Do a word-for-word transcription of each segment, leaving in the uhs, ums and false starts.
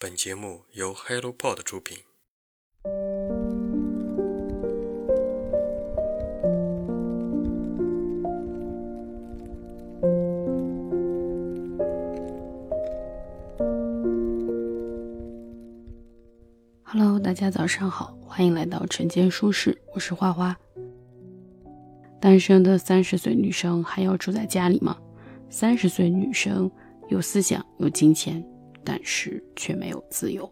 本节目由 HelloPod 出品。Hello， 大家早上好，欢迎来到晨间舒适，我是花花。单身的三十岁女生还要住在家里吗？三十岁女生有思想，有金钱，但是却没有自由。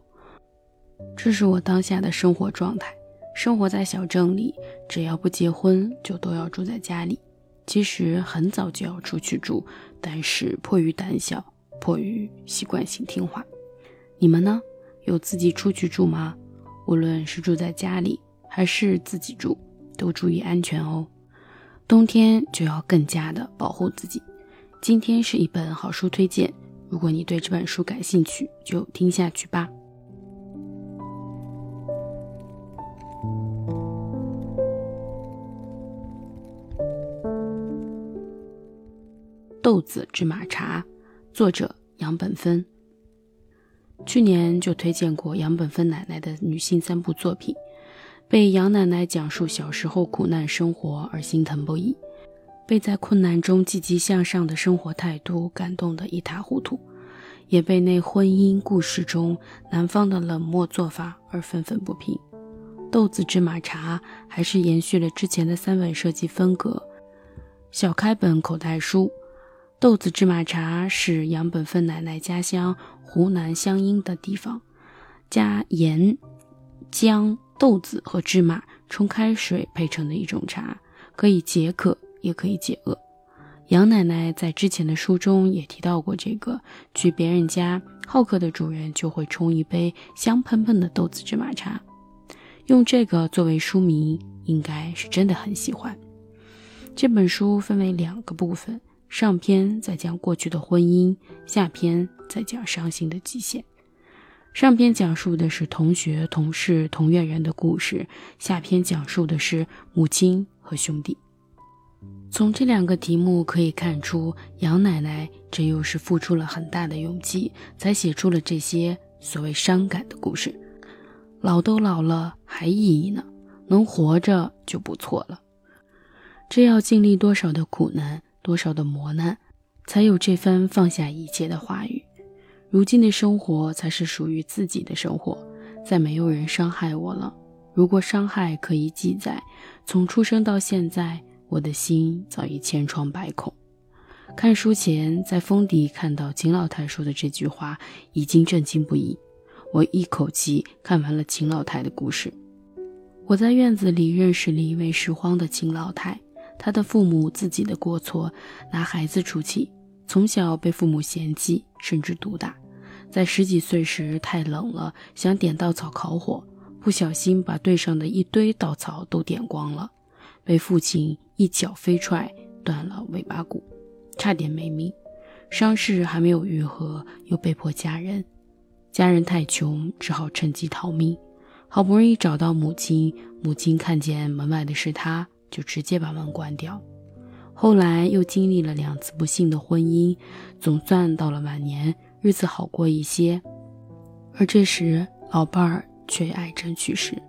这是我当下的生活状态，生活在小镇里，只要不结婚就都要住在家里。其实很早就要出去住，但是迫于胆小，迫于习惯性听话。你们呢？有自己出去住吗？无论是住在家里还是自己住，都注意安全哦。冬天就要更加的保护自己。今天是一本好书推荐，如果你对这本书感兴趣，就听下去吧。豆子芝麻茶，作者杨本芬。去年就推荐过杨本芬奶奶的女性三部作品，被杨奶奶讲述小时候苦难生活而心疼不已，被在困难中积极向上的生活态度感动得一塌糊涂，也被那婚姻故事中男方的冷漠做法而愤愤不平。豆子芝麻茶还是延续了之前的三本设计风格，小开本口袋书。豆子芝麻茶是杨本芬奶奶家乡湖南湘阴的地方，加盐、姜、豆子和芝麻冲开水配成的一种茶，可以解渴也可以解饿。杨奶奶在之前的书中也提到过这个，去别人家，好客的主人就会冲一杯香喷喷的豆子芝麻茶。用这个作为书名，应该是真的很喜欢。这本书分为两个部分，上篇在讲过去的婚姻，下篇在讲伤心的极限。上篇讲述的是同学、同事、同院人的故事，下篇讲述的是母亲和兄弟。从这两个题目可以看出，杨奶奶这又是付出了很大的勇气，才写出了这些所谓伤感的故事。老都老了还意义呢，能活着就不错了。这要经历多少的苦难，多少的磨难，才有这番放下一切的话语。如今的生活才是属于自己的生活，再没有人伤害我了。如果伤害可以记载，从出生到现在，我的心早已千疮百孔。看书前在封底看到秦老太说的这句话，已经震惊不已。我一口气看完了秦老太的故事。我在院子里认识了一位拾荒的秦老太，她的父母自己的过错拿孩子出气，从小被父母嫌弃甚至毒打，在十几岁时太冷了，想点稻草烤火，不小心把队上的一堆稻草都点光了，被父亲一脚飞踹断了尾巴骨，差点没命。伤势还没有愈合，又被迫嫁人，家人太穷，只好趁机逃命。好不容易找到母亲，母亲看见门外的是他，就直接把门关掉。后来又经历了两次不幸的婚姻，总算到了晚年，日子好过一些。而这时老伴儿却癌症去世，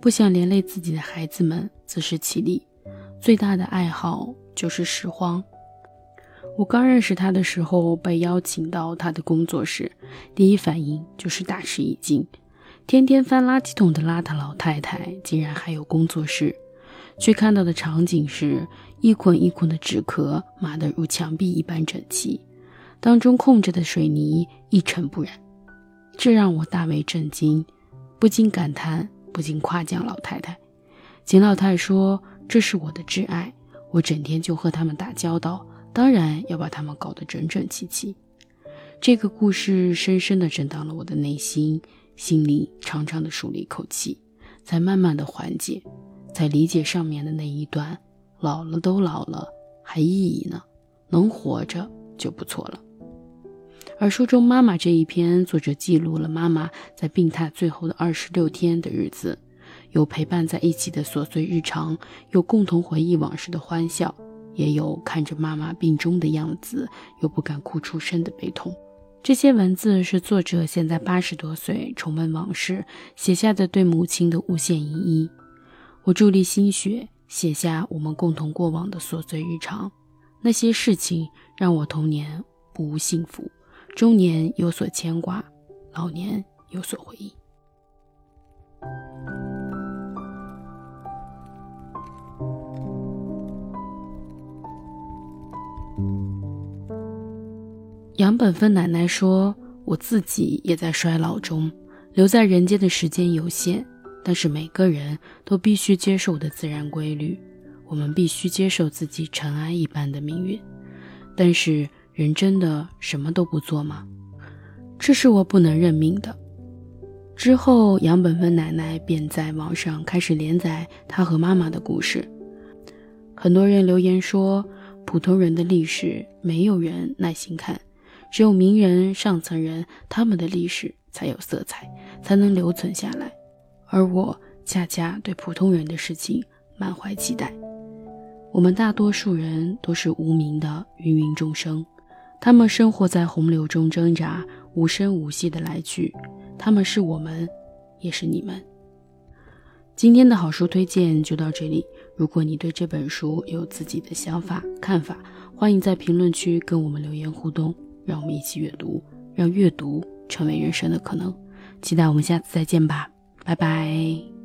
不想连累自己的孩子们，自食其力，最大的爱好就是拾荒。我刚认识他的时候，被邀请到他的工作室，第一反应就是大吃一惊，天天翻垃圾桶的邋遢老太太竟然还有工作室。去看到的场景是一捆一捆的纸壳码得如墙壁一般整齐，当中空着的水泥一尘不染，这让我大为震惊，不禁感叹，不禁夸奖老太太。秦老太说，这是我的挚爱，我整天就和他们打交道，当然要把他们搞得整整齐齐。这个故事深深地震荡了我的内心，心里长长地舒了一口气，才慢慢地缓解，才理解上面的那一段，老了都老了还意义呢，能活着就不错了。而书中妈妈这一篇，作者记录了妈妈在病榻最后的二十六天的日子，有陪伴在一起的琐碎日常，有共同回忆往事的欢笑，也有看着妈妈病中的样子又不敢哭出声的悲痛。这些文字是作者现在八十多岁重温往事写下的对母亲的无限依依。我伫立心血，写下我们共同过往的琐碎日常，那些事情让我童年不无幸福，中年有所牵挂，老年有所回忆。杨本芬奶奶说，我自己也在衰老中，留在人间的时间有限，但是每个人都必须接受的自然规律，我们必须接受自己尘埃一般的命运。但是人真的什么都不做吗？这是我不能认命的。之后杨本芬奶奶便在网上开始连载她和妈妈的故事，很多人留言说，普通人的历史没有人耐心看，只有名人上层人他们的历史才有色彩，才能留存下来，而我恰恰对普通人的事情满怀期待。我们大多数人都是无名的芸芸众生，他们生活在洪流中挣扎，无声无息的来去，他们是我们，也是你们。今天的好书推荐就到这里，如果你对这本书有自己的想法看法，欢迎在评论区跟我们留言互动，让我们一起阅读，让阅读成为人生的可能。期待我们下次再见吧，拜拜。